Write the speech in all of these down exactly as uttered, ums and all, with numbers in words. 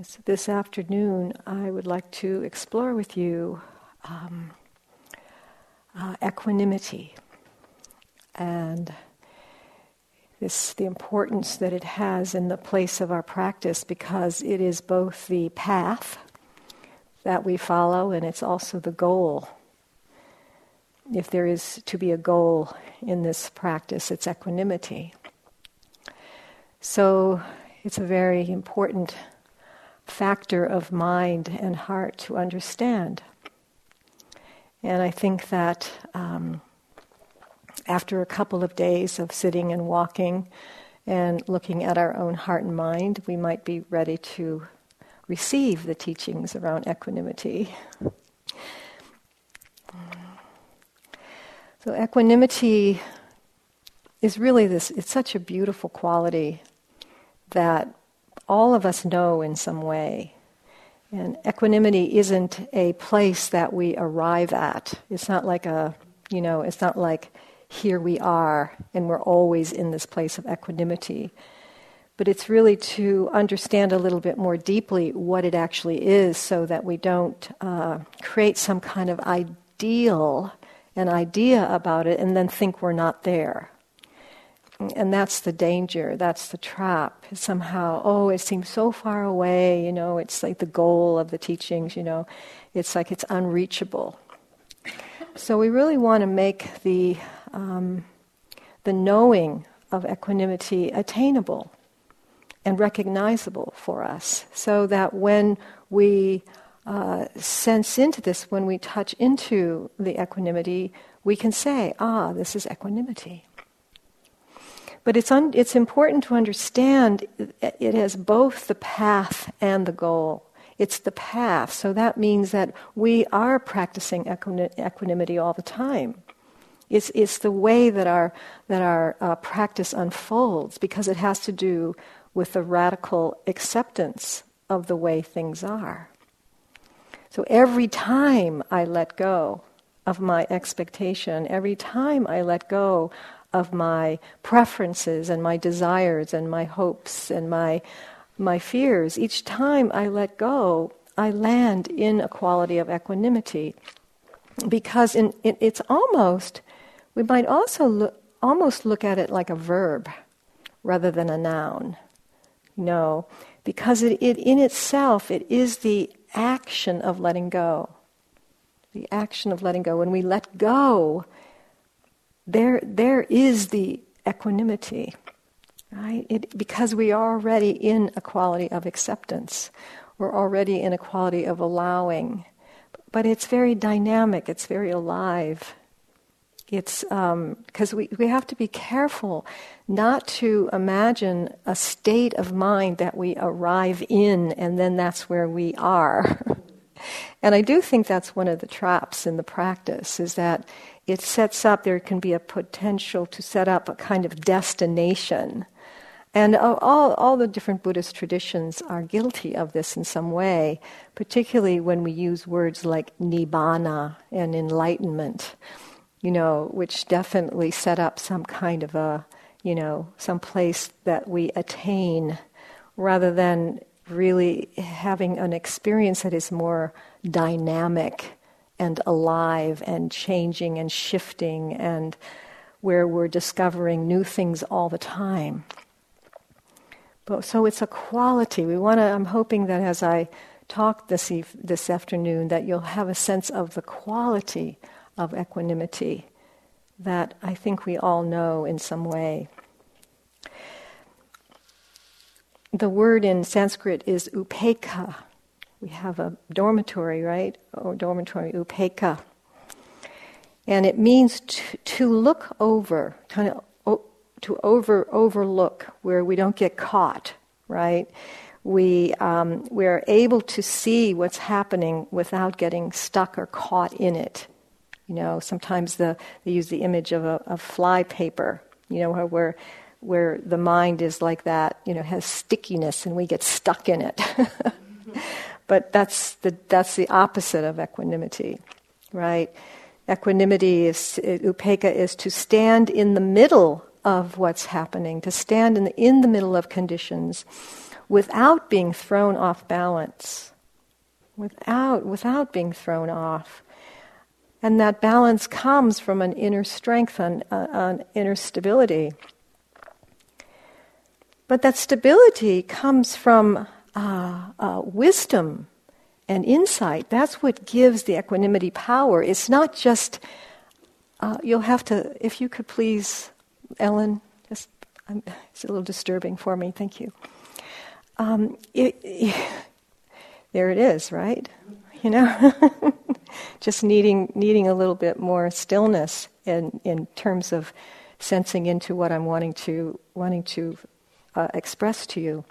So this afternoon, I would like to explore with you um, uh, equanimity and this the importance that it has in the place of our practice, because it is both the path that we follow and it's also the goal. If there is to be a goal in this practice, it's equanimity. So it's a very important factor of mind and heart to understand. And I think that um, after a couple of days of sitting and walking and looking at our own heart and mind, we might be ready to receive the teachings around equanimity. So equanimity is really this, it's such a beautiful quality that all of us know in some way. And equanimity isn't a place that we arrive at. It's not like a, you know, it's not like here we are and we're always in this place of equanimity. But it's really to understand a little bit more deeply what it actually is, so that we don't uh, create some kind of ideal, an idea about it, and then think we're not there. And that's the danger, that's the trap. Somehow, oh, it seems so far away, you know, it's like the goal of the teachings, you know, it's like it's unreachable. So we really want to make the um, the knowing of equanimity attainable and recognizable for us, so that when we uh, sense into this, when we touch into the equanimity, we can say, ah, this is equanimity. But it's un- it's important to understand it has both the path and the goal. It's the path, so that means that we are practicing equin- equanimity all the time. It's it's the way that our that our uh, practice unfolds, because it has to do with the radical acceptance of the way things are. So every time I let go of my expectation, every time I let go of my preferences and my desires and my hopes and my my fears, each time I let go, I land in a quality of equanimity. Because in, it, it's almost, we might also look, almost look at it like a verb rather than a noun. No, because it, it in itself, it is the action of letting go. The action of letting go. When we let go, There, there is the equanimity, right? It, because we are already in a quality of acceptance. We're already in a quality of allowing. But it's very dynamic. It's very alive. It's because um, we, we have to be careful not to imagine a state of mind that we arrive in and then that's where we are. And I do think that's one of the traps in the practice, is that it sets up, there can be a potential to set up a kind of destination. And all, all the different Buddhist traditions are guilty of this in some way, particularly when we use words like nibbana and enlightenment, you know, which definitely set up some kind of a, you know, some place that we attain, rather than really having an experience that is more dynamic and alive and changing and shifting, and where we're discovering new things all the time. But so it's a quality. We want to, I'm hoping that as I talk this eve, this afternoon, that you'll have a sense of the quality of equanimity that I think we all know in some way. The word in Sanskrit is upekkhā. We have a dormitory, right? Or dormitory, upekkhā. And it means to, to look over, kind of o- to over overlook, where we don't get caught, right? We um, we're able to see what's happening without getting stuck or caught in it. You know, sometimes the, they use the image of a of fly paper, you know, where we're where the mind is like that, you know, has stickiness and we get stuck in it. But that's the that's the opposite of equanimity, right? Equanimity is, upekkhā is to stand in the middle of what's happening, to stand in the, in the middle of conditions without being thrown off balance, without without being thrown off. And that balance comes from an inner strength, an, uh, an inner stability. But that stability comes from uh, uh, wisdom and insight. That's what gives the equanimity power. It's not just, uh, you'll have to, if you could please, Ellen, just, I'm, it's a little disturbing for me, thank you. Um, it, it, there it is, right? You know, just needing needing a little bit more stillness in, in terms of sensing into what I'm wanting to wanting to uh, express to you.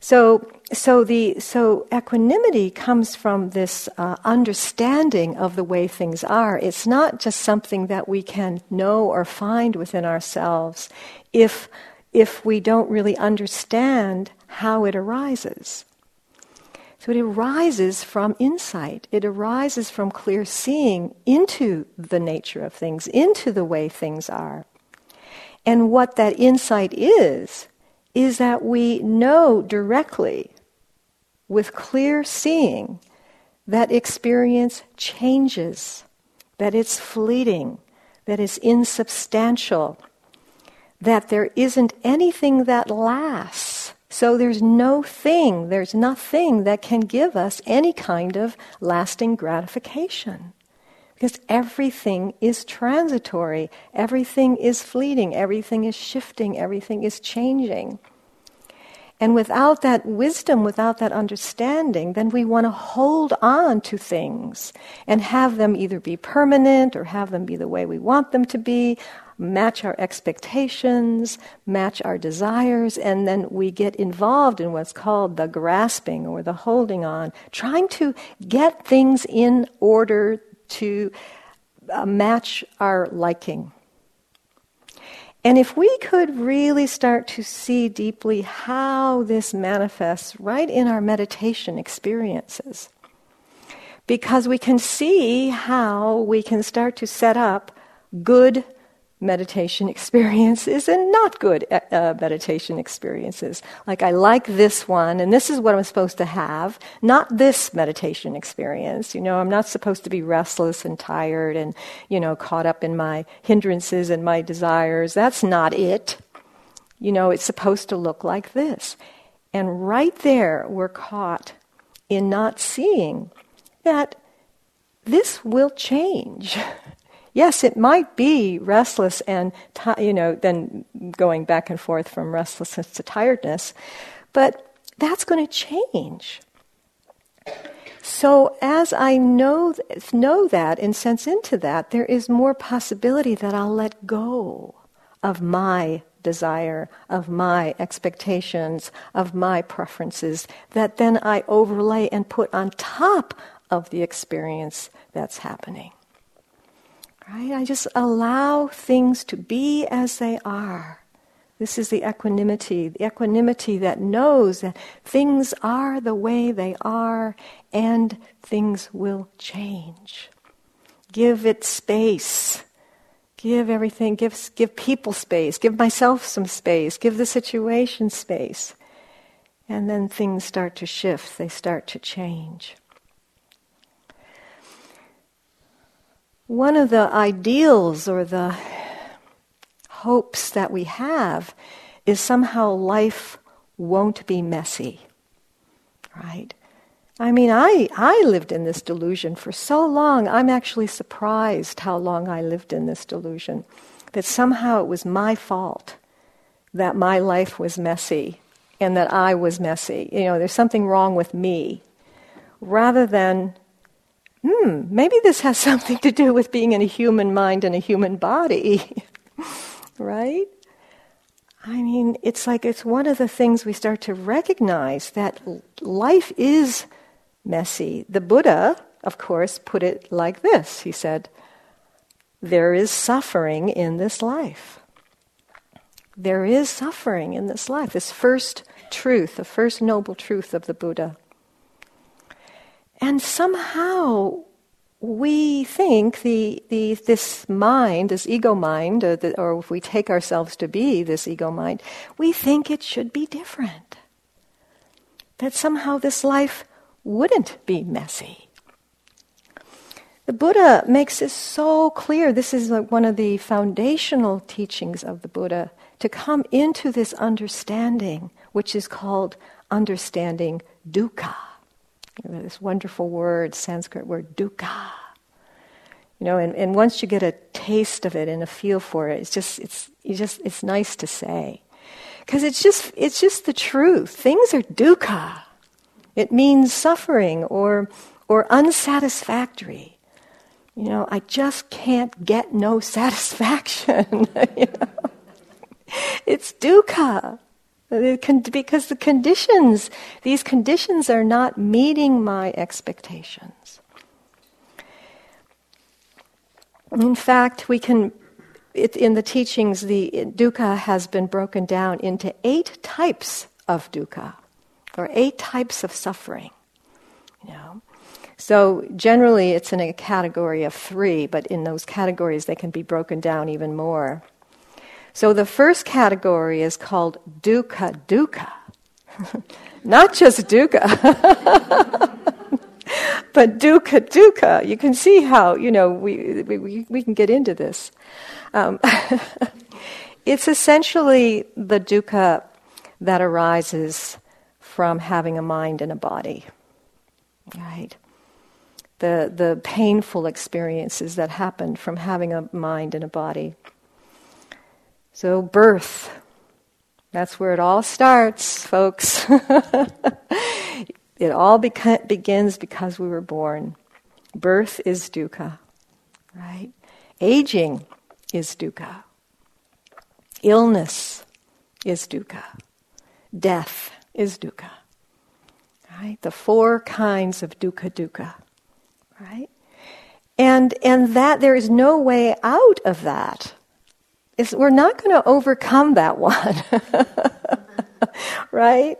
So so the so equanimity comes from this uh, understanding of the way things are. It's not just something that we can know or find within ourselves if if we don't really understand how it arises. So it arises from insight. It arises from clear seeing into the nature of things, into the way things are. And what that insight is, is that we know directly, with clear seeing, that experience changes, that it's fleeting, that it's insubstantial, that there isn't anything that lasts. So there's no thing, there's nothing that can give us any kind of lasting gratification. Because everything is transitory, everything is fleeting, everything is shifting, everything is changing. And without that wisdom, without that understanding, then we want to hold on to things and have them either be permanent or have them be the way we want them to be, match our expectations, match our desires, and then we get involved in what's called the grasping or the holding on, trying to get things in order to uh, match our liking. And if we could really start to see deeply how this manifests right in our meditation experiences, because we can see how we can start to set up good meditation experiences and not good uh, meditation experiences. Like, I like this one, and this is what I'm supposed to have, not this meditation experience. You know, I'm not supposed to be restless and tired and, you know, caught up in my hindrances and my desires. That's not it. You know, it's supposed to look like this. And right there, we're caught in not seeing that this will change. Yes, it might be restless and, you know, then going back and forth from restlessness to tiredness, but that's going to change. So as I know, know that and sense into that, there is more possibility that I'll let go of my desire, of my expectations, of my preferences, that then I overlay and put on top of the experience that's happening. Right? I just allow things to be as they are. This is the equanimity, the equanimity that knows that things are the way they are and things will change. Give it space. Give everything, give, give people space, give myself some space, give the situation space. And then things start to shift, they start to change. One of the ideals or the hopes that we have is somehow life won't be messy, right? I mean, I, I lived in this delusion for so long. I'm actually surprised how long I lived in this delusion, that somehow it was my fault that my life was messy and that I was messy. You know, there's something wrong with me, rather than Hmm, maybe this has something to do with being in a human mind and a human body, right? I mean, it's like it's one of the things we start to recognize, that life is messy. The Buddha, of course, put it like this. He said, there is suffering in this life. There is suffering in this life. This first truth, the first noble truth of the Buddha. And somehow we think the, the this mind, this ego mind, or, the, or if we take ourselves to be this ego mind, we think it should be different. that somehow this life wouldn't be messy. The Buddha makes this so clear. This is like one of the foundational teachings of the Buddha, to come into this understanding, which is called understanding dukkha. You know, this wonderful word, Sanskrit word, dukkha. You know, and, and once you get a taste of it and a feel for it, it's just it's you just it's nice to say, because it's just it's just the truth. Things are dukkha. It means suffering or or unsatisfactory. You know, I just can't get no satisfaction. You know? It's dukkha. It can, because the conditions, these conditions are not meeting my expectations. In fact, we can, it, in the teachings, the dukkha has been broken down into eight types of dukkha, or eight types of suffering. You know, so generally it's in a category of three, but in those categories they can be broken down even more. So the first category is called dukkha dukkha. Not just dukkha, but dukkha dukkha. You can see how, you know, we we, we can get into this. Um, it's essentially the dukkha that arises from having a mind and a body, right? The, the painful experiences that happen from having a mind and a body. So birth, that's where it all starts, folks. It all beca- begins because we were born. Birth is dukkha, right? Aging is dukkha. Illness is dukkha. Death is dukkha, right? The four kinds of dukkha dukkha, right? And, and that there is no way out of that. Is we're not going to overcome that one, right?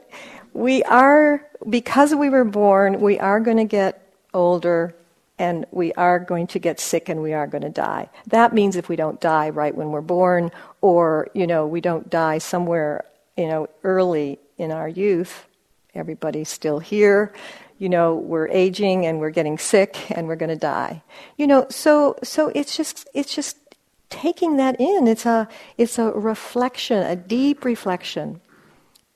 We are, because we were born, we are going to get older, and we are going to get sick, and we are going to die. That means if we don't die right when we're born, or, you know, we don't die somewhere, you know, early in our youth, everybody's still here, you know, we're aging, and we're getting sick, and we're going to die. You know, so so it's just it's just, taking that in, it's a it's a reflection, a deep reflection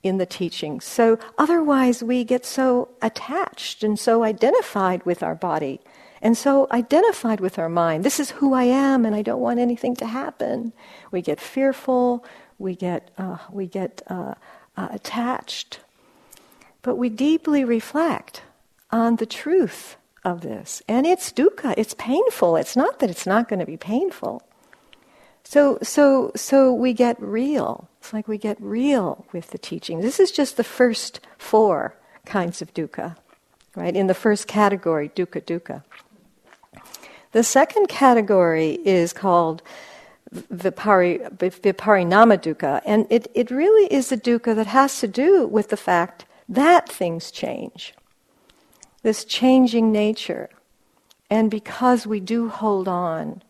in the teachings. So otherwise we get so attached and so identified with our body and so identified with our mind. This is who I am and I don't want anything to happen. We get fearful, we get, uh, we get uh, uh, attached. But we deeply reflect on the truth of this. And it's dukkha, it's painful. It's not that it's not going to be painful. So so, so we get real. It's like we get real with the teaching. This is just the first four kinds of dukkha, right? In the first category, dukkha dukkha. The second category is called vipari, viparinama dukkha, and it, it really is the dukkha that has to do with the fact that things change, this changing nature, and because we do hold on.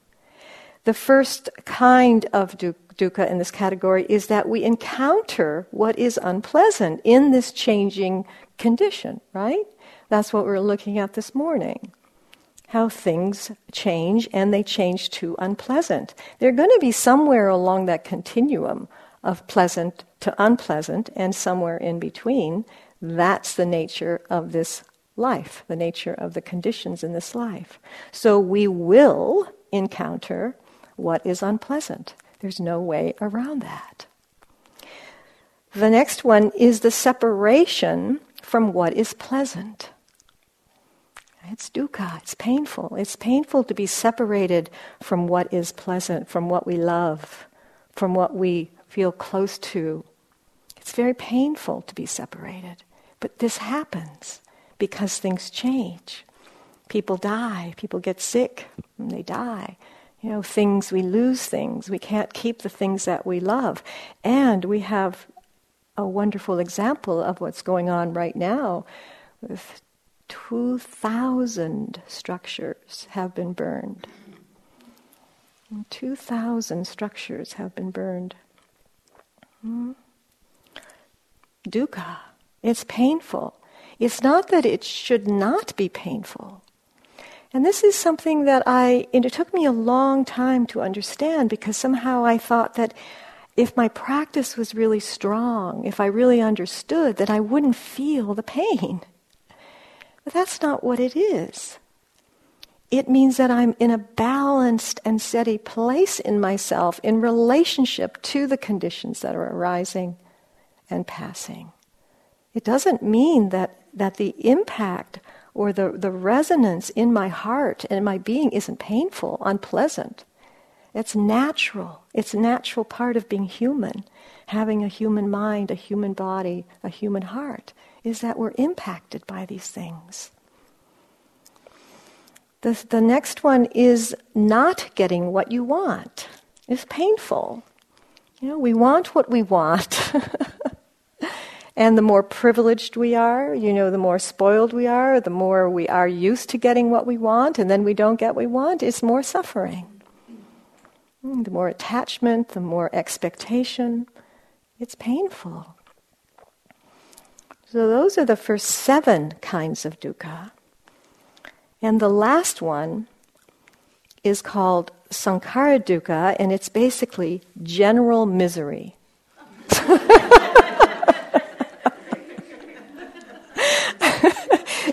The first kind of dukkha in this category is that we encounter what is unpleasant in this changing condition, right? That's what we're looking at this morning. How things change, and they change to unpleasant. They're going to be somewhere along that continuum of pleasant to unpleasant and somewhere in between. That's the nature of this life, the nature of the conditions in this life. So we will encounter what is unpleasant. There's no way around that. The next one is the separation from what is pleasant. It's dukkha, it's painful. It's painful to be separated from what is pleasant, from what we love, from what we feel close to. It's very painful to be separated. But this happens because things change. People die, people get sick, and they die. You know, things, we lose things. We can't keep the things that we love. And we have a wonderful example of what's going on right now. With two thousand structures have been burned. And two thousand structures have been burned. Hmm? Dukkha. It's painful. It's not that it should not be painful. And this is something that I, and it took me a long time to understand, because somehow I thought that if my practice was really strong, if I really understood, that I wouldn't feel the pain. But that's not what it is. It means that I'm in a balanced and steady place in myself in relationship to the conditions that are arising and passing. It doesn't mean that, that the impact or the, the resonance in my heart and in my being isn't painful, unpleasant. It's natural. It's a natural part of being human, having a human mind, a human body, a human heart, is that we're impacted by these things. The, the next one is not getting what you want. It's painful. You know, we want what we want. And the more privileged we are, you know, the more spoiled we are, the more we are used to getting what we want, and then we don't get what we want, it's more suffering. The more attachment, the more expectation, it's painful. So those are the first seven kinds of dukkha. And the last one is called sankhara dukkha, and it's basically general misery.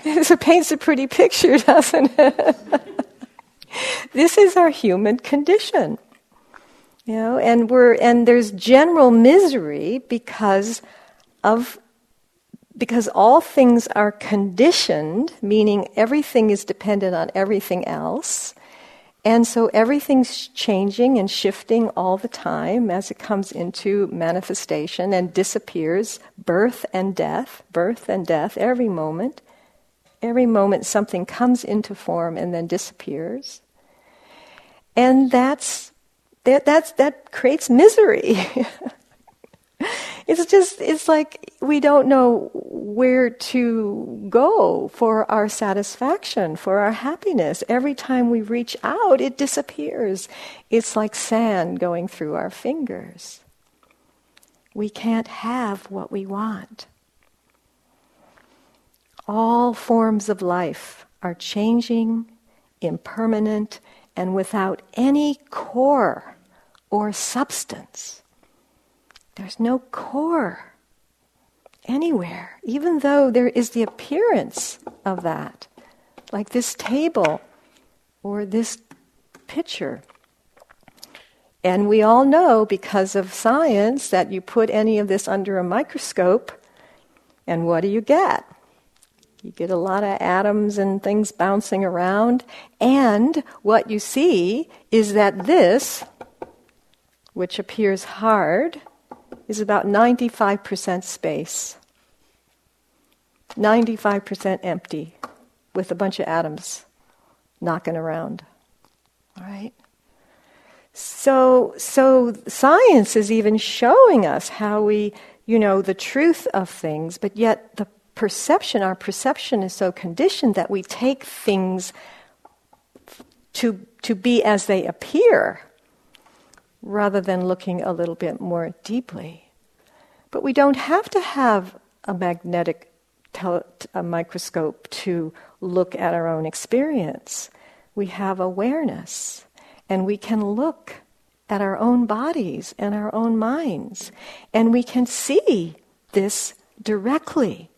It paints a pretty picture, doesn't it? This is our human condition. You know, and we're and there's general misery because of because all things are conditioned, meaning everything is dependent on everything else, and so everything's changing and shifting all the time as it comes into manifestation and disappears, birth and death, birth and death, every moment. Every moment something comes into form and then disappears. And that's That that's that creates misery. It's just it's like we don't know where to go for our satisfaction, for our happiness. Every time we reach out, it disappears. It's like sand going through our fingers. We can't have what we want. All forms of life are changing, impermanent, and without any core or substance. There's no core anywhere, even though there is the appearance of that, like this table or this picture. And we all know, because of science, that you put any of this under a microscope, and what do you get? You get a lot of atoms and things bouncing around, and what you see is that this, which appears hard, is about ninety-five percent space, ninety-five percent empty, with a bunch of atoms knocking around. All right? So, so science is even showing us how we, you know, the truth of things, but yet the perception, our perception is so conditioned that we take things to to be as they appear rather than looking a little bit more deeply. But we don't have to have a magnetic tele- a microscope to look at our own experience. We have awareness, and we can look at our own bodies and our own minds, and we can see this directly.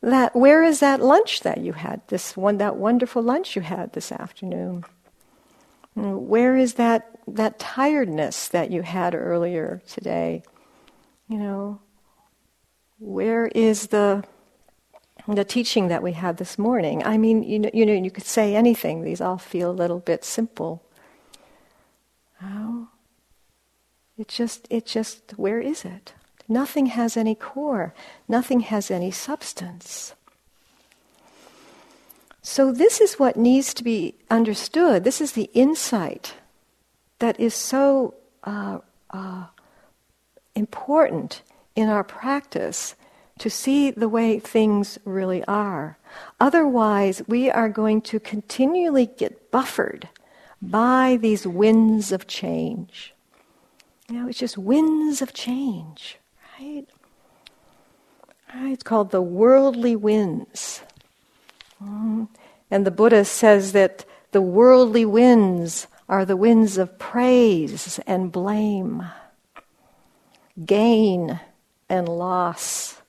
That, where is that lunch that you had? This one, that wonderful lunch you had this afternoon. Where is that that tiredness that you had earlier today? You know, where is the the teaching that we had this morning? I mean, you know, you know, you could say anything. These all feel a little bit simple. Oh, it just, it just, where is it? Nothing has any core. Nothing has any substance. So this is what needs to be understood. This is the insight that is so uh, uh, important in our practice, to see the way things really are. Otherwise, we are going to continually get buffered by these winds of change. You know, it's just winds of change. Right? It's called the worldly winds. And the Buddha says that the worldly winds are the winds of praise and blame, gain and loss,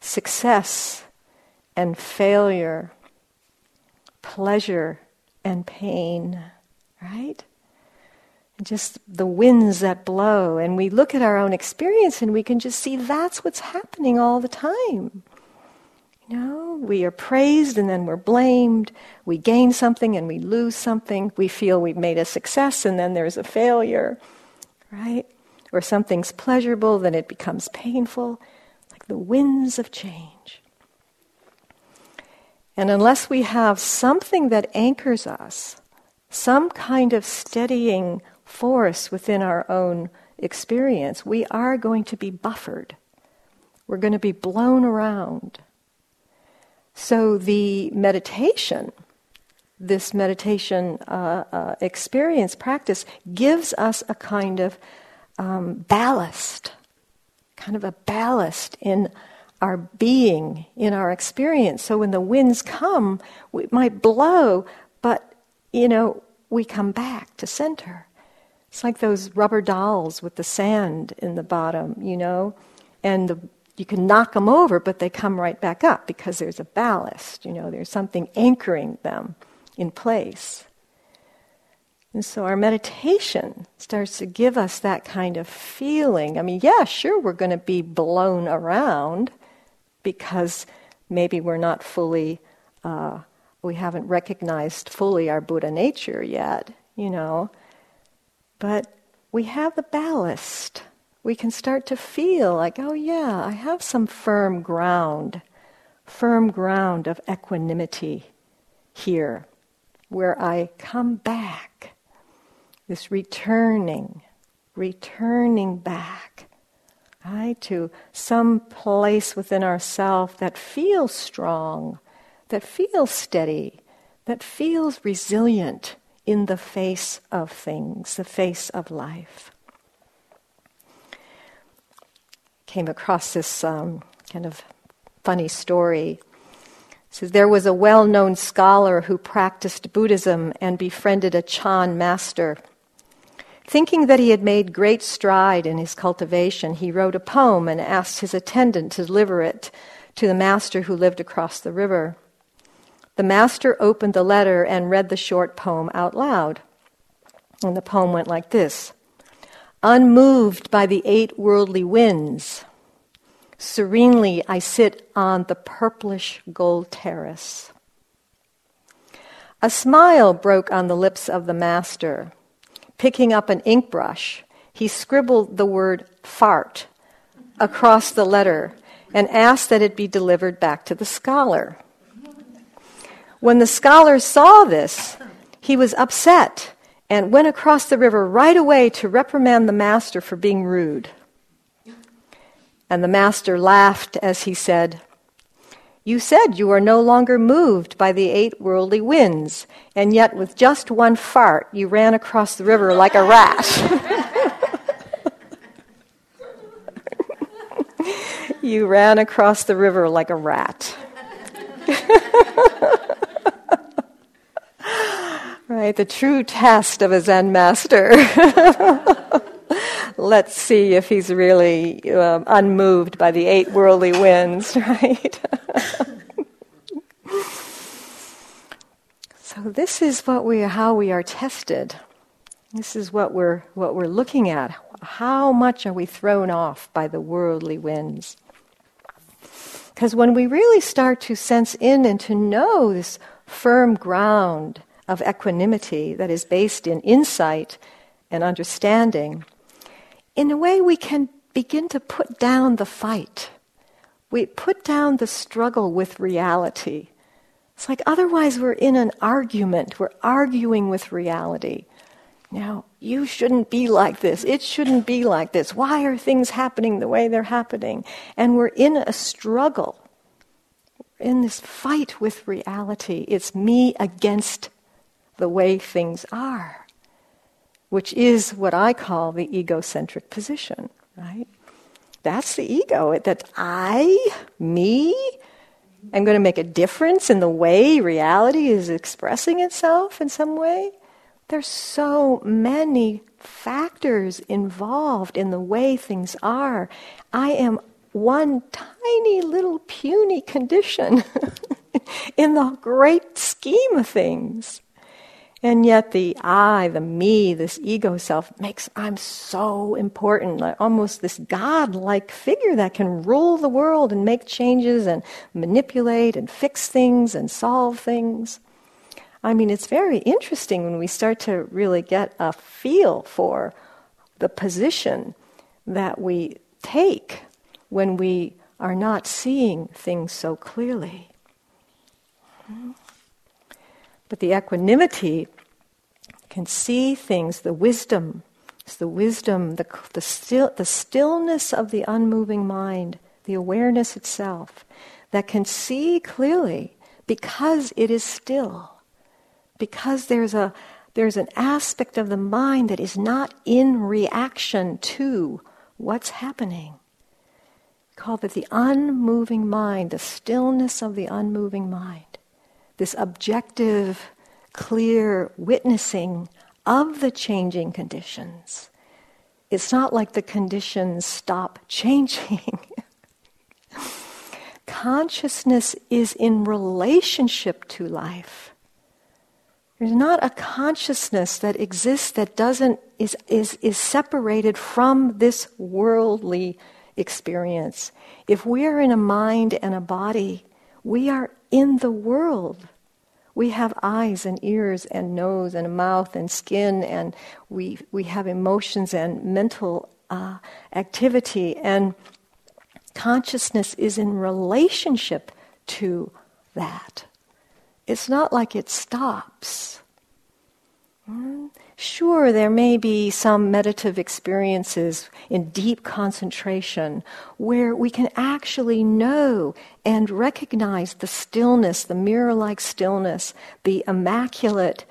success and failure, pleasure and pain, right? Just the winds that blow, and we look at our own experience and we can just see that's what's happening all the time. You know, we are praised and then we're blamed, we gain something and we lose something, we feel we've made a success and then there's a failure, right? Or something's pleasurable, then it becomes painful, like the winds of change. And unless we have something that anchors us, some kind of steadying force within our own experience, we are going to be buffered. We're going to be blown around. So the meditation, this meditation uh, uh, experience, practice, gives us a kind of um, ballast, kind of a ballast in our being, in our experience. So when the winds come, it might blow, but, you know, we come back to center. It's like those rubber dolls with the sand in the bottom, you know, and the, you can knock them over, but they come right back up because there's a ballast, you know, there's something anchoring them in place. And so our meditation starts to give us that kind of feeling. I mean, yeah, sure, we're going to be blown around because maybe we're not fully, uh, we haven't recognized fully our Buddha nature yet, you know. But we have the ballast. We can start to feel like, oh yeah, I have some firm ground, firm ground of equanimity here, where I come back, this returning, returning back, right, to some place within ourselves that feels strong, that feels steady, that feels resilient in the face of things, the face of life. Came across this um, kind of funny story. It says, there was a well-known scholar who practiced Buddhism and befriended a Chan master. Thinking that he had made great stride in his cultivation, he wrote a poem and asked his attendant to deliver it to the master who lived across the river. The master opened the letter and read the short poem out loud. And the poem went like this. Unmoved by the eight worldly winds, serenely I sit on the purplish gold terrace. A smile broke on the lips of the master. Picking up an ink brush, he scribbled the word fart across the letter and asked that it be delivered back to the scholar. When the scholar saw this, he was upset and went across the river right away to reprimand the master for being rude. And the master laughed as he said, "You said you are no longer moved by the eight worldly winds, and yet with just one fart you ran across the river like a rat." You ran across the river like a rat. Right, the true test of a Zen master. Let's see if he's really um, unmoved by the eight worldly winds, right? So this is what we, how we are tested. This is what we're what we're looking at. How much are we thrown off by the worldly winds? Because when we really start to sense in and to know this firm ground of equanimity that is based in insight and understanding, in a way we can begin to put down the fight. We put down the struggle with reality. It's like otherwise we're in an argument. We're arguing with reality. Now, you shouldn't be like this. It shouldn't be like this. Why are things happening the way they're happening? And we're in a struggle, in this fight with reality. It's me against the way things are, which is what I call the egocentric position, right? That's the ego. That's I, me. I'm going to make a difference in the way reality is expressing itself in some way. There's so many factors involved in the way things are. I am one tiny little puny condition in the great scheme of things. And yet the I, the me, this ego self makes I'm so important, like almost this God-like figure that can rule the world and make changes and manipulate and fix things and solve things. I mean, it's very interesting when we start to really get a feel for the position that we take when we are not seeing things so clearly. But the equanimity can see things, the wisdom, it's the wisdom, the, the, still, the stillness of the unmoving mind, the awareness itself, that can see clearly because it is still, because there's a there's an aspect of the mind that is not in reaction to what's happening. Called it the unmoving mind, the stillness of the unmoving mind. This objective, clear witnessing of the changing conditions. It's not like the conditions stop changing. Consciousness is in relationship to life. There's not a consciousness that exists that doesn't is is is separated from this worldly experience. If we are in a mind and a body, we are in the world. We have eyes and ears and nose and a mouth and skin, and we we have emotions and mental uh, activity, and consciousness is in relationship to that. It's not like it stops. Sure, there may be some meditative experiences in deep concentration where we can actually know and recognize the stillness, the mirror-like stillness, the immaculate,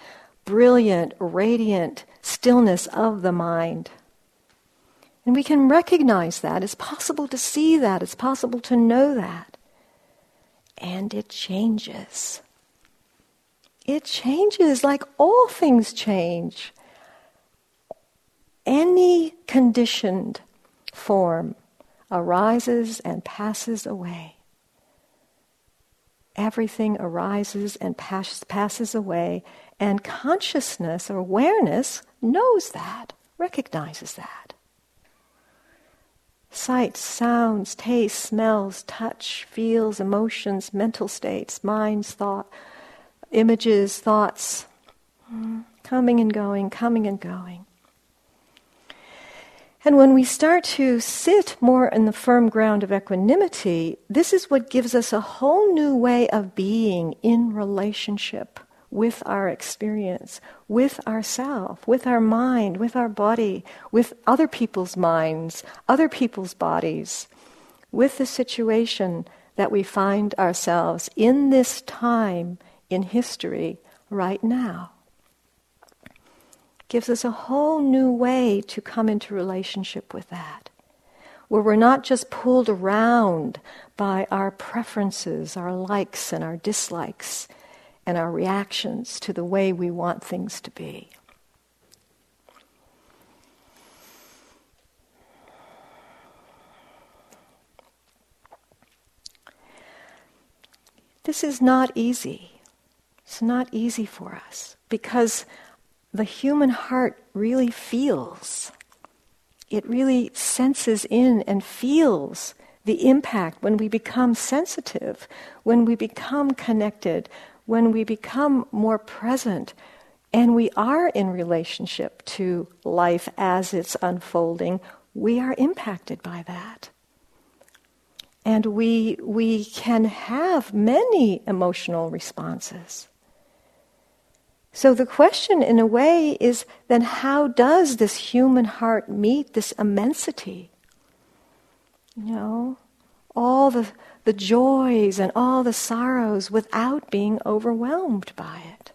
brilliant, radiant stillness of the mind. And we can recognize that. It's possible to see that. It's possible to know that. And it changes. It changes like all things change. Any conditioned form arises and passes away. Everything arises and pass- passes away, and consciousness or awareness knows that, recognizes that. Sights, sounds, tastes, smells, touch, feels, emotions, mental states, minds, thought, images, thoughts, coming and going, coming and going. And when we start to sit more in the firm ground of equanimity, this is what gives us a whole new way of being in relationship with our experience, with ourself, with our mind, with our body, with other people's minds, other people's bodies, with the situation that we find ourselves in this time in history right now. Gives us a whole new way to come into relationship with that, where we're not just pulled around by our preferences, our likes and our dislikes, and our reactions to the way we want things to be. This is not easy. It's not easy for us because the human heart really feels. It really senses in and feels the impact when we become sensitive, when we become connected, when we become more present, and we are in relationship to life as it's unfolding. We are impacted by that. And we we can have many emotional responses. So the question, in a way, is then how does this human heart meet this immensity? You know, all the, the joys and all the sorrows without being overwhelmed by it.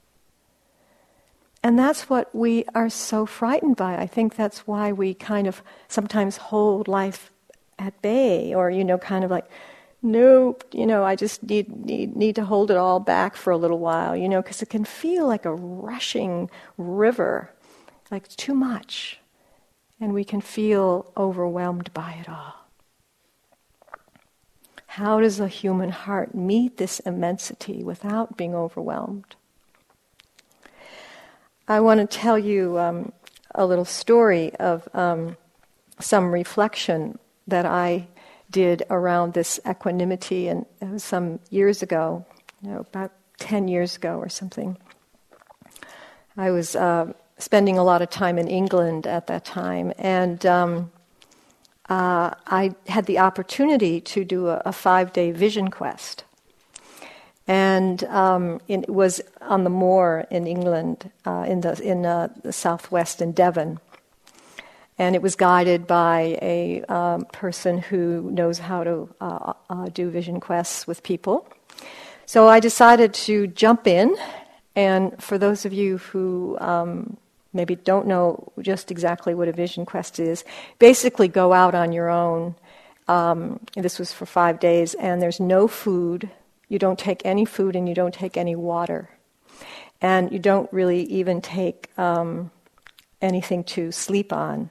And that's what we are so frightened by. I think that's why we kind of sometimes hold life at bay, or, you know, kind of like, nope, you know, I just need need, need to hold it all back for a little while, you know, because it can feel like a rushing river, like too much, and we can feel overwhelmed by it all. How does a human heart meet this immensity without being overwhelmed? I want to tell you um, a little story of um, some reflection that I did around this equanimity, and it was some years ago, you know, about ten years ago or something. I was uh, spending a lot of time in England at that time, and um, uh, I had the opportunity to do a, a five-day vision quest. And um, it was on the moor in England, uh, in the in uh, the southwest in Devon. And it was guided by a um, person who knows how to uh, uh, do vision quests with people. So I decided to jump in. And for those of you who um, maybe don't know just exactly what a vision quest is, basically go out on your own. Um, this was for five days, and there's no food. You don't take any food and you don't take any water. And you don't really even take um, anything to sleep on.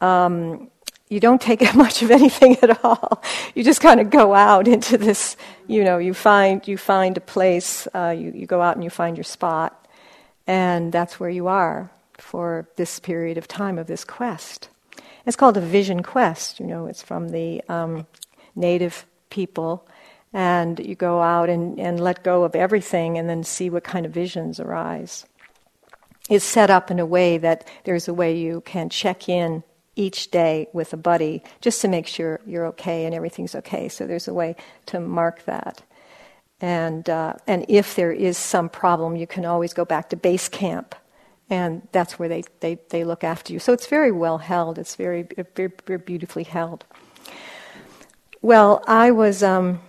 Um, you don't take much of anything at all. You just kind of go out into this, you know, you find you find a place, uh, you, you go out and you find your spot. And that's where you are for this period of time of this quest. It's called a vision quest. You know, it's from the um, native people. And you go out and, and let go of everything and then see what kind of visions arise. It's set up in a way that there's a way you can check in each day with a buddy just to make sure you're okay and everything's okay. So there's a way to mark that. And uh, and if there is some problem, you can always go back to base camp. And that's where they, they, they look after you. So it's very well held. It's very, very, very beautifully held. Well, I was... Um,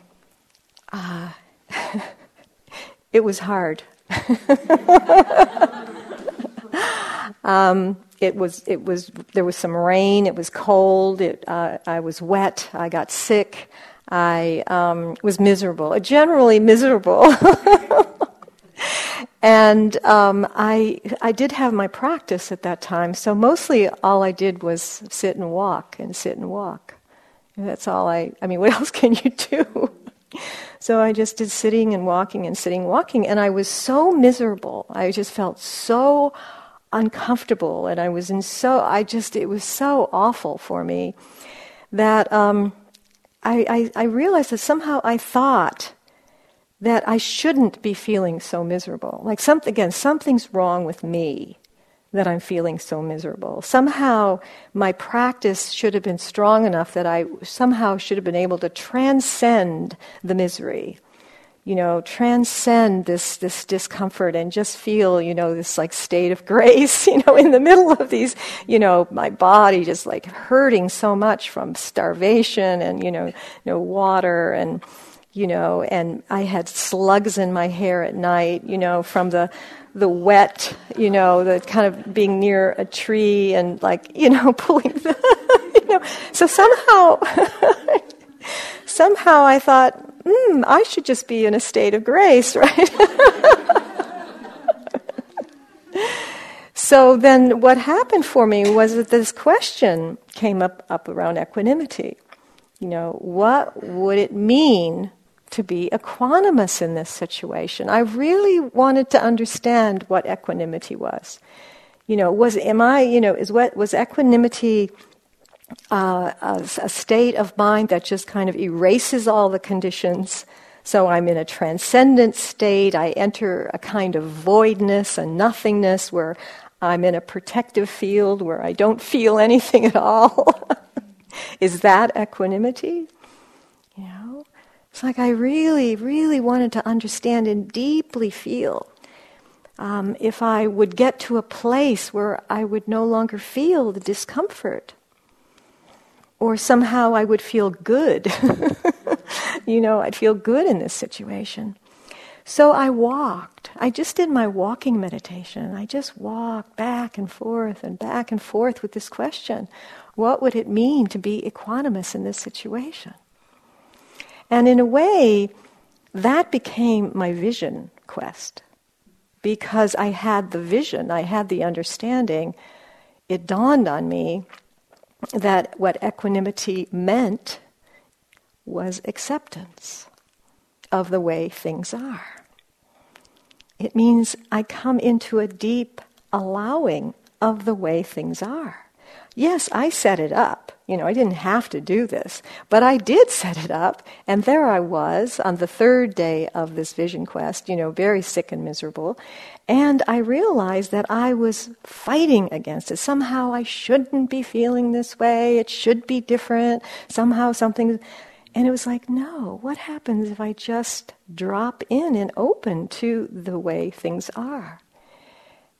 Ah, uh, it was hard. um, it was. It was. There was some rain. It was cold. It. Uh, I was wet. I got sick. I um, was miserable. Uh, generally miserable. and um, I. I did have my practice at that time. So mostly all I did was sit and walk and sit and walk. And that's all I. I mean, what else can you do? So I just did sitting and walking and sitting and walking, and I was so miserable. I just felt so uncomfortable, and I was in so, I just, it was so awful for me that um, I, I, I realized that somehow I thought that I shouldn't be feeling so miserable. Like, something, again, something's wrong with me that I'm feeling so miserable. Somehow my practice should have been strong enough that I somehow should have been able to transcend the misery, you know, transcend this this discomfort and just feel, you know, this like state of grace, you know, in the middle of these, you know, my body just like hurting so much from starvation and, you know, no water and, you know, and I had slugs in my hair at night, you know, from the the wet, you know, the kind of being near a tree and like, you know, pulling the, you know. So somehow, somehow I thought, hmm, I should just be in a state of grace, right? So then what happened for me was that this question came up, up around equanimity. You know, what would it mean to be equanimous in this situation? I really wanted to understand what equanimity was. You know, was am I? You know, is what was equanimity uh, a, a state of mind that just kind of erases all the conditions? So I'm in a transcendent state. I enter a kind of voidness and nothingness where I'm in a protective field where I don't feel anything at all. Is that equanimity? You know? It's like I really, really wanted to understand and deeply feel um, if I would get to a place where I would no longer feel the discomfort, or somehow I would feel good. You know, I'd feel good in this situation. So I walked. I just did my walking meditation. I just walked back and forth and back and forth with this question. What would it mean to be equanimous in this situation? And in a way, that became my vision quest. Because I had the vision, I had the understanding, it dawned on me that what equanimity meant was acceptance of the way things are. It means I come into a deep allowing of the way things are. Yes, I set it up. You know, I didn't have to do this, but I did set it up, and there I was on the third day of this vision quest, you know, very sick and miserable, and I realized that I was fighting against it. Somehow I shouldn't be feeling this way. It should be different. Somehow something... And it was like, no, what happens if I just drop in and open to the way things are?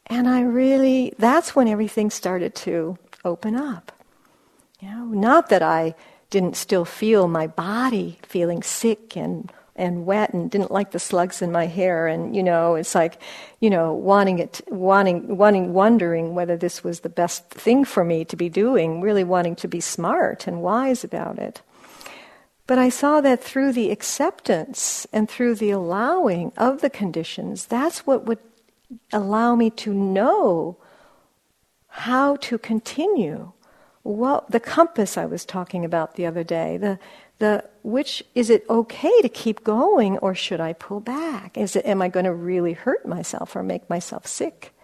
And I really, that's when everything started to open up. You know, not that I didn't still feel my body feeling sick and, and wet and didn't like the slugs in my hair and, you know, it's like, you know, wanting it, wanting, wanting, wondering whether this was the best thing for me to be doing, really wanting to be smart and wise about it. But I saw that through the acceptance and through the allowing of the conditions, that's what would allow me to know how to continue. What the compass I was talking about the other day, the the which is it okay to keep going or should I pull back? Is it am I going to really hurt myself or make myself sick?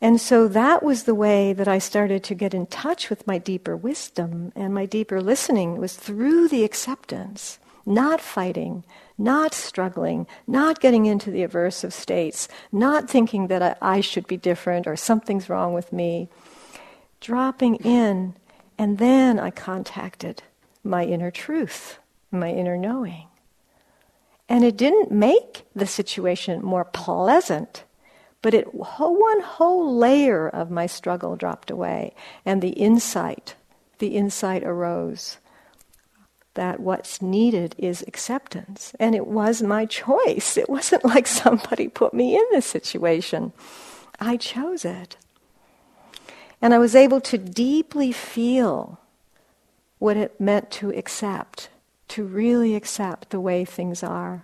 And so that was the way that I started to get in touch with my deeper wisdom and my deeper listening was through the acceptance, not fighting, not struggling, not getting into the aversive states, not thinking that I, I should be different or something's wrong with me, dropping in, and then I contacted my inner truth, my inner knowing. And it didn't make the situation more pleasant. But it, one whole layer of my struggle dropped away, and the insight, the insight arose that what's needed is acceptance. And it was my choice. It wasn't like somebody put me in this situation. I chose it. And I was able to deeply feel what it meant to accept, to really accept the way things are,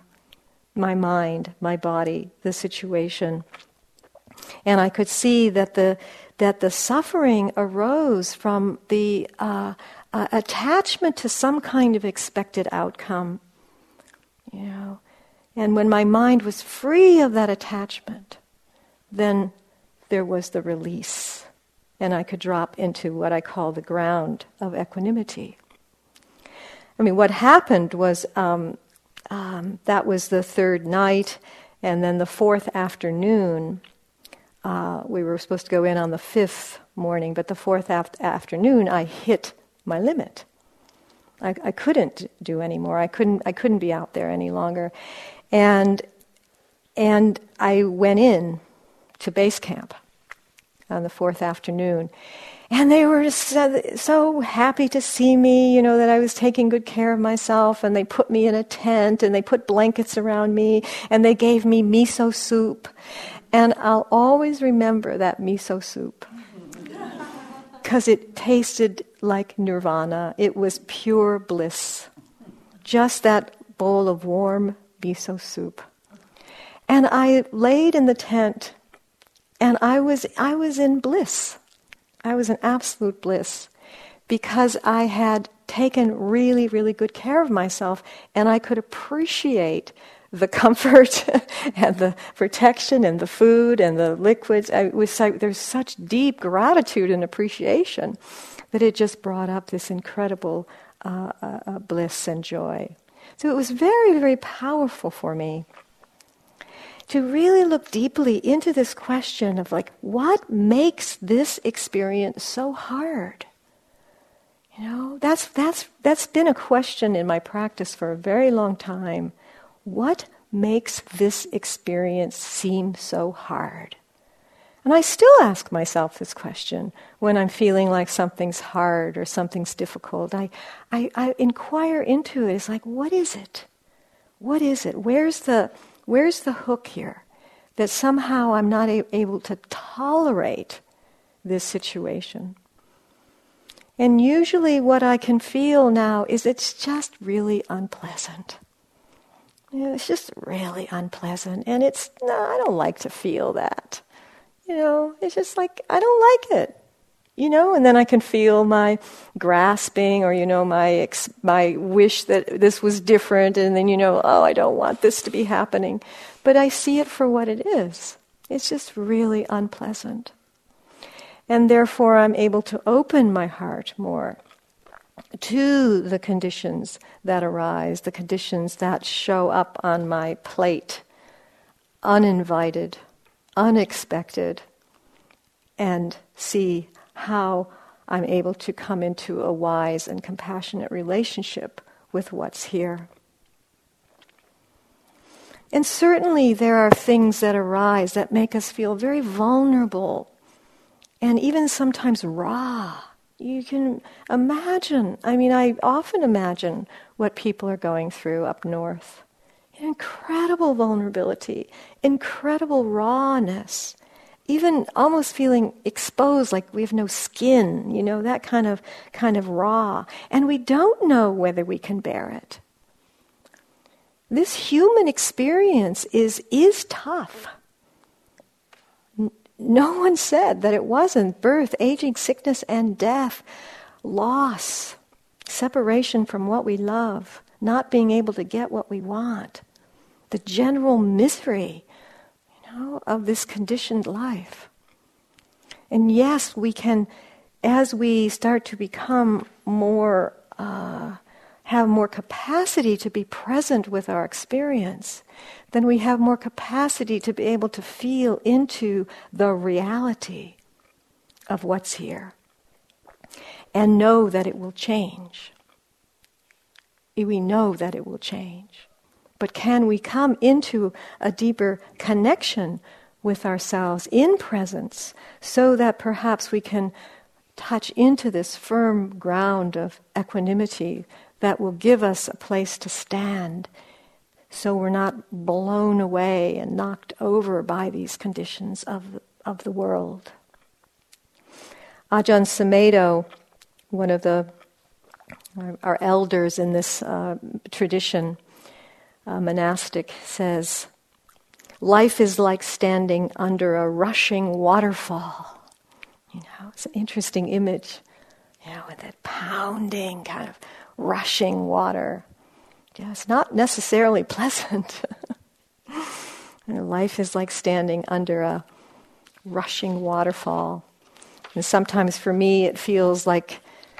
my mind, my body, the situation. And I could see that the that the suffering arose from the uh, uh, attachment to some kind of expected outcome, you know. And when my mind was free of that attachment, then there was the release, and I could drop into what I call the ground of equanimity. I mean, what happened was um, um, that was the third night, and then the fourth afternoon. Uh, we were supposed to go in on the fifth morning, but the fourth af- afternoon, I hit my limit. I, I couldn't do any more. I couldn't. I couldn't be out there any longer, and and I went in to base camp on the fourth afternoon, and they were just so, so happy to see me. You know that I was taking good care of myself, and they put me in a tent, and they put blankets around me, and they gave me miso soup. And I'll always remember that miso soup because it tasted like nirvana. It was pure bliss, just that bowl of warm miso soup. And I laid in the tent, and I was I was in bliss. I was in absolute bliss because I had taken really, really good care of myself, and I could appreciate the comfort and the protection and the food and the liquids. It was like there's such deep gratitude and appreciation that it just brought up this incredible uh, uh, bliss and joy. So it was very, very powerful for me to really look deeply into this question of like, what makes this experience so hard? You know, that's that's that's been a question in my practice for a very long time. What makes this experience seem so hard? And I still ask myself this question when I'm feeling like something's hard or something's difficult. I, I, I inquire into it. It's like, what is it? What is it? Where's the Where's the hook here? That somehow I'm not a- able to tolerate this situation. And usually what I can feel now is it's just really unpleasant. You know, it's just really unpleasant. And it's, no, I don't like to feel that. You know, it's just like, I don't like it. You know, and then I can feel my grasping, or you know, my ex- my wish that this was different, and then you know, oh, I don't want this to be happening. But I see it for what it is. It's just really unpleasant. And therefore I'm able to open my heart more to the conditions that arise, the conditions that show up on my plate, uninvited, unexpected, and see how I'm able to come into a wise and compassionate relationship with what's here. And certainly there are things that arise that make us feel very vulnerable and even sometimes raw. You can imagine, I mean, I often imagine what people are going through up north. Incredible vulnerability, incredible rawness. Even almost feeling exposed, like we have no skin, you know, that kind of kind of raw. And we don't know whether we can bear it. This human experience is is tough. No one said that it wasn't. Birth, aging, sickness, and death, loss, separation from what we love, not being able to get what we want, the general misery of this conditioned life. And yes, we can, as we start to become more, uh, have more capacity to be present with our experience, then we have more capacity to be able to feel into the reality of what's here and know that it will change. We know that it will change. But can we come into a deeper connection with ourselves in presence so that perhaps we can touch into this firm ground of equanimity that will give us a place to stand so we're not blown away and knocked over by these conditions of, of the world. Ajahn Sumedho, one of the our elders in this uh, tradition, a monastic, says, life is like standing under a rushing waterfall. You know, it's an interesting image, you know, with that pounding kind of rushing water. Yeah, it's not necessarily pleasant. You know, life is like standing under a rushing waterfall. And sometimes for me it feels like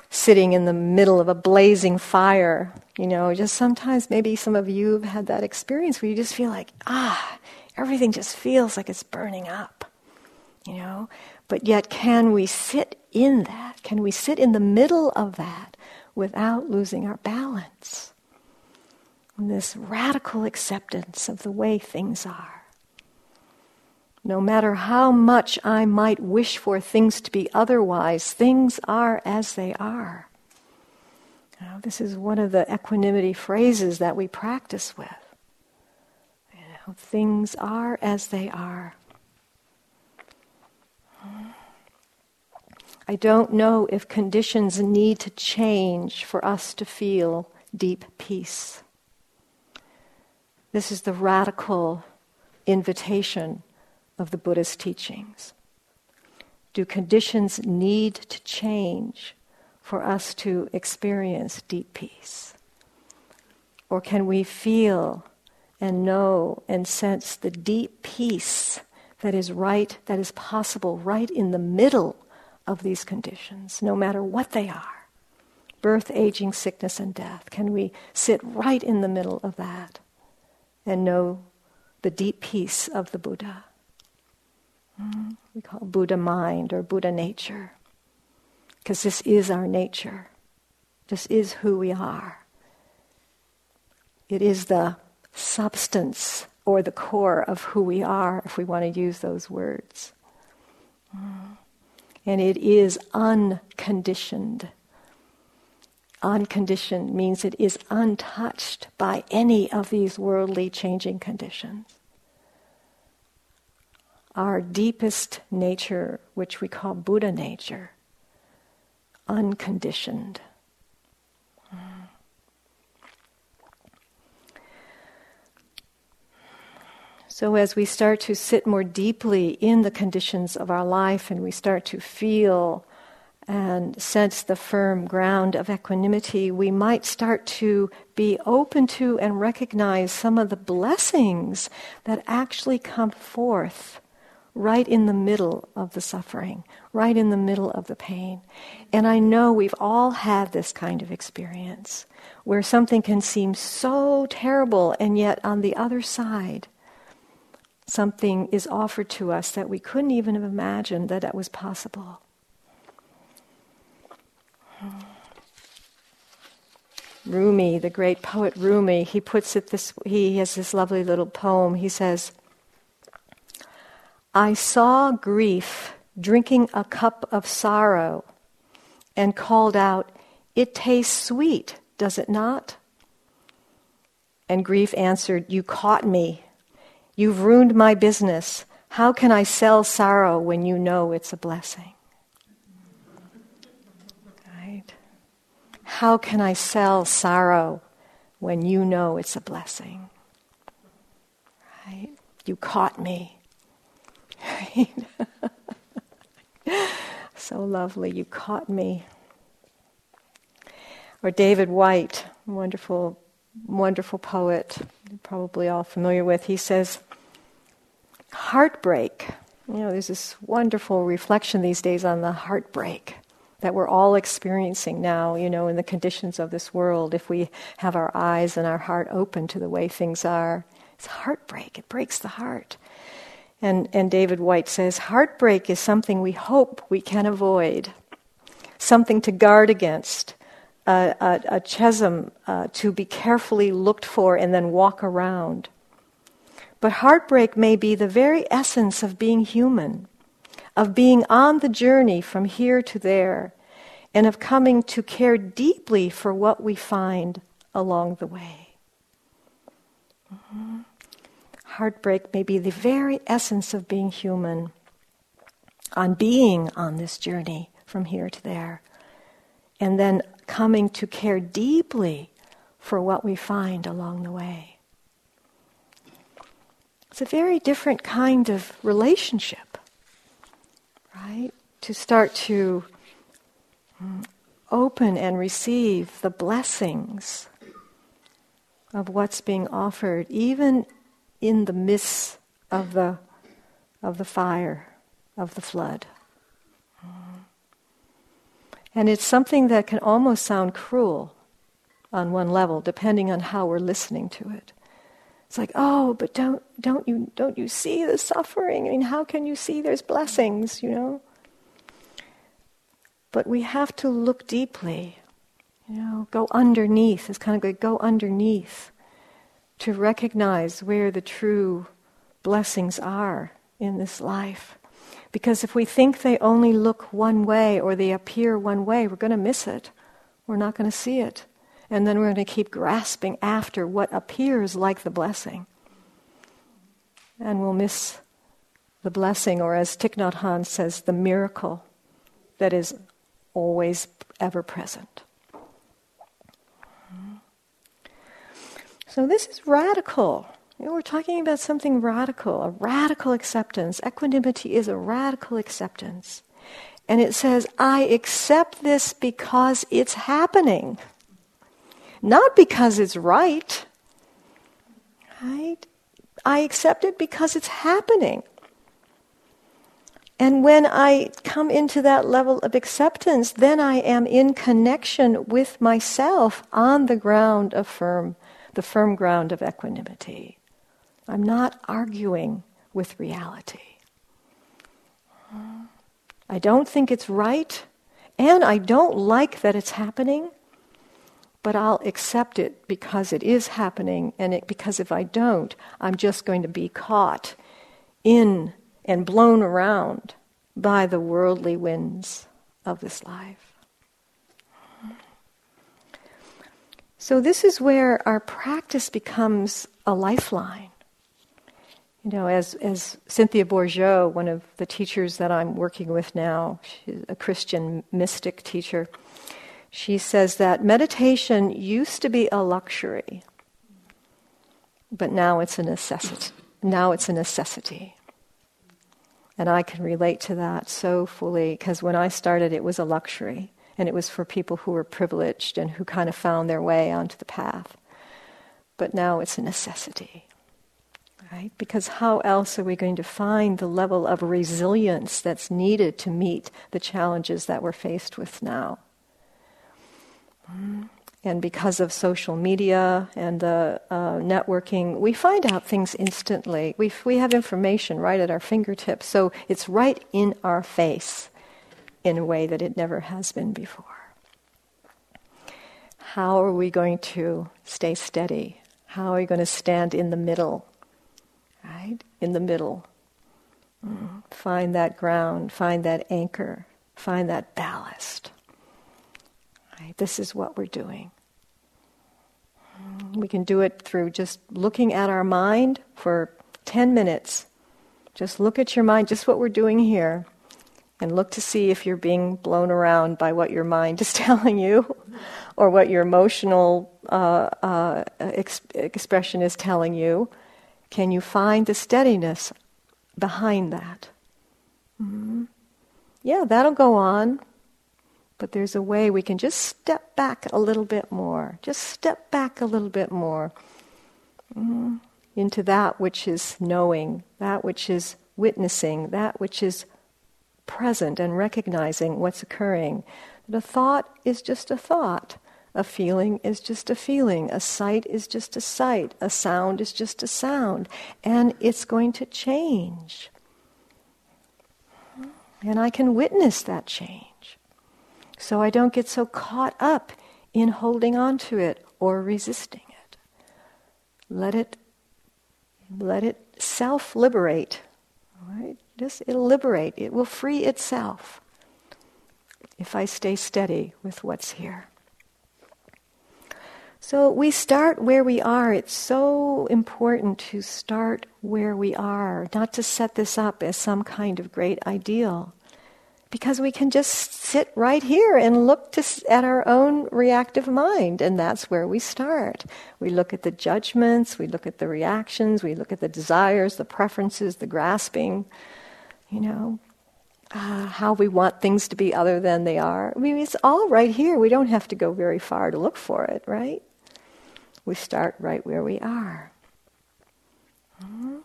sitting in the middle of a blazing fire, you know, just sometimes maybe some of you have had that experience where you just feel like, ah, everything just feels like it's burning up, you know. But yet can we sit in that? Can we sit in the middle of that without losing our balance? And this radical acceptance of the way things are. No matter how much I might wish for things to be otherwise, things are as they are. Now, this is one of the equanimity phrases that we practice with. You know, things are as they are. I don't know if conditions need to change for us to feel deep peace. This is the radical invitation of the Buddha's teachings. Do conditions need to change for us to experience deep peace? Or can we feel and know and sense the deep peace that is right, that is possible right in the middle of these conditions, no matter what they are? Birth, aging, sickness, and death. Can we sit right in the middle of that and know the deep peace of the Buddha? We call it Buddha mind or Buddha nature, because this is our nature. This is who we are. It is the substance or the core of who we are, if we want to use those words. And it is unconditioned. Unconditioned means it is untouched by any of these worldly changing conditions. our deepest nature, which we call Buddha nature, unconditioned. So as we start to sit more deeply in the conditions of our life, and we start to feel and sense the firm ground of equanimity, we might start to be open to and recognize some of the blessings that actually come forth right in the middle of the suffering, right in the middle of the pain. And I know we've all had this kind of experience where something can seem so terrible, and yet on the other side, something is offered to us that we couldn't even have imagined that it was possible. Rumi, the great poet Rumi, he puts it this, he has this lovely little poem. He says, "I saw grief drinking a cup of sorrow and called out, 'It tastes sweet, does it not?' And grief answered, 'You caught me. You've ruined my business. How can I sell sorrow when you know it's a blessing?'" Right? How can I sell sorrow when you know it's a blessing? Right? You caught me. Right? So lovely, you caught me. Or David White, wonderful Wonderful poet, you're probably all familiar with. He says, heartbreak. You know, there's this wonderful reflection these days on the heartbreak that we're all experiencing now, you know, in the conditions of this world. If we have our eyes and our heart open to the way things are, it's heartbreak. It breaks the heart. And, and David White says, heartbreak is something we hope we can avoid, something to guard against, A, a, a chasm uh, to be carefully looked for and then walk around. But heartbreak may be the very essence of being human, of being on the journey from here to there, and of coming to care deeply for what we find along the way. Mm-hmm. Heartbreak may be the very essence of being human, on being on this journey from here to there, and then coming to care deeply for what we find along the way. It's a very different kind of relationship, right? To start to open and receive the blessings of what's being offered, even in the midst of the, of the fire, of the flood. And it's something that can almost sound cruel on one level, depending on how we're listening to it. It's like, oh, but don't don't you don't you see the suffering? I mean, how can you see there's blessings, you know? But we have to look deeply, you know, go underneath. It's kind of like go underneath to recognize where the true blessings are in this life. Because if we think they only look one way or they appear one way, we're going to miss it. We're not going to see it. And then we're going to keep grasping after what appears like the blessing. And we'll miss the blessing, or as Thich Nhat Hanh says, the miracle that is always ever present. So this is radical. You know, we're talking about something radical, a radical acceptance. Equanimity is a radical acceptance. And it says, I accept this because it's happening, not because it's right. Right? I accept it because it's happening. And when I come into that level of acceptance, then I am in connection with myself on the ground of firm, the firm ground of equanimity. I'm not arguing with reality. I don't think it's right, and I don't like that it's happening, but I'll accept it because it is happening, and it, because if I don't, I'm just going to be caught in and blown around by the worldly winds of this life. So this is where our practice becomes a lifeline. You know, as, as Cynthia Bourgeau, one of the teachers that I'm working with now, she's a Christian mystic teacher, she says that meditation used to be a luxury, but now it's a necessity. Now it's a necessity. And I can relate to that so fully, because when I started it was a luxury, and it was for people who were privileged and who kind of found their way onto the path. But now it's a necessity. Right? Because how else are we going to find the level of resilience that's needed to meet the challenges that we're faced with now? And because of social media and the uh, networking, we find out things instantly. We we have information right at our fingertips, so it's right in our face in a way that it never has been before. How are we going to stay steady? How are we going to stand in the middle? Right? In the middle. Mm. Find that ground, find that anchor, find that ballast. Right? This is what we're doing. Mm. We can do it through just looking at our mind for ten minutes. Just look at your mind, just what we're doing here, and look to see if you're being blown around by what your mind is telling you or what your emotional uh, uh, ex- expression is telling you. Can you find the steadiness behind that? Mm-hmm. Yeah, that'll go on. But there's a way we can just step back a little bit more. Just step back a little bit more. Mm-hmm. Into that which is knowing, that which is witnessing, that which is present and recognizing what's occurring. The thought is just a thought. A feeling is just a feeling. A sight is just a sight. A sound is just a sound. And it's going to change. And I can witness that change. So I don't get so caught up in holding on to it or resisting it. Let it, let it self-liberate. Right? Just it'll liberate. It will free itself if I stay steady with what's here. So we start where we are. It's so important to start where we are, not to set this up as some kind of great ideal, because we can just sit right here and look to, at our own reactive mind, and that's where we start. We look at the judgments, we look at the reactions, we look at the desires, the preferences, the grasping, you know, uh, how we want things to be other than they are. I mean, it's all right here. We don't have to go very far to look for it, right? We start right where we are. Mm-hmm.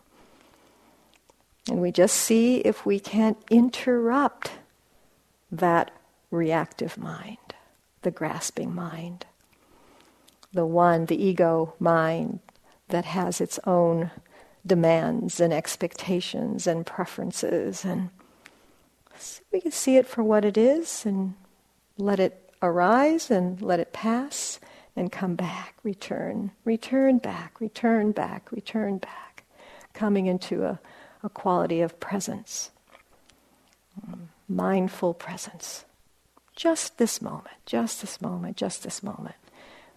And we just see if we can't interrupt that reactive mind, the grasping mind, the one, the ego mind that has its own demands and expectations and preferences. And we can see it for what it is and let it arise and let it pass. And come back, return, return back, return back, return back, coming into a, a quality of presence, mindful presence. Just this moment, just this moment, just this moment.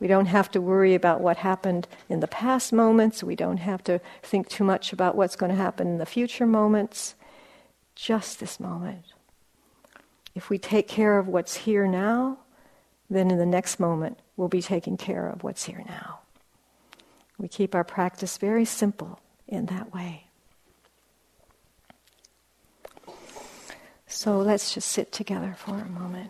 We don't have to worry about what happened in the past moments. We don't have to think too much about what's going to happen in the future moments. Just this moment. If we take care of what's here now, then in the next moment, we'll be taking care of what's here now. We keep our practice very simple in that way. So let's just sit together for a moment.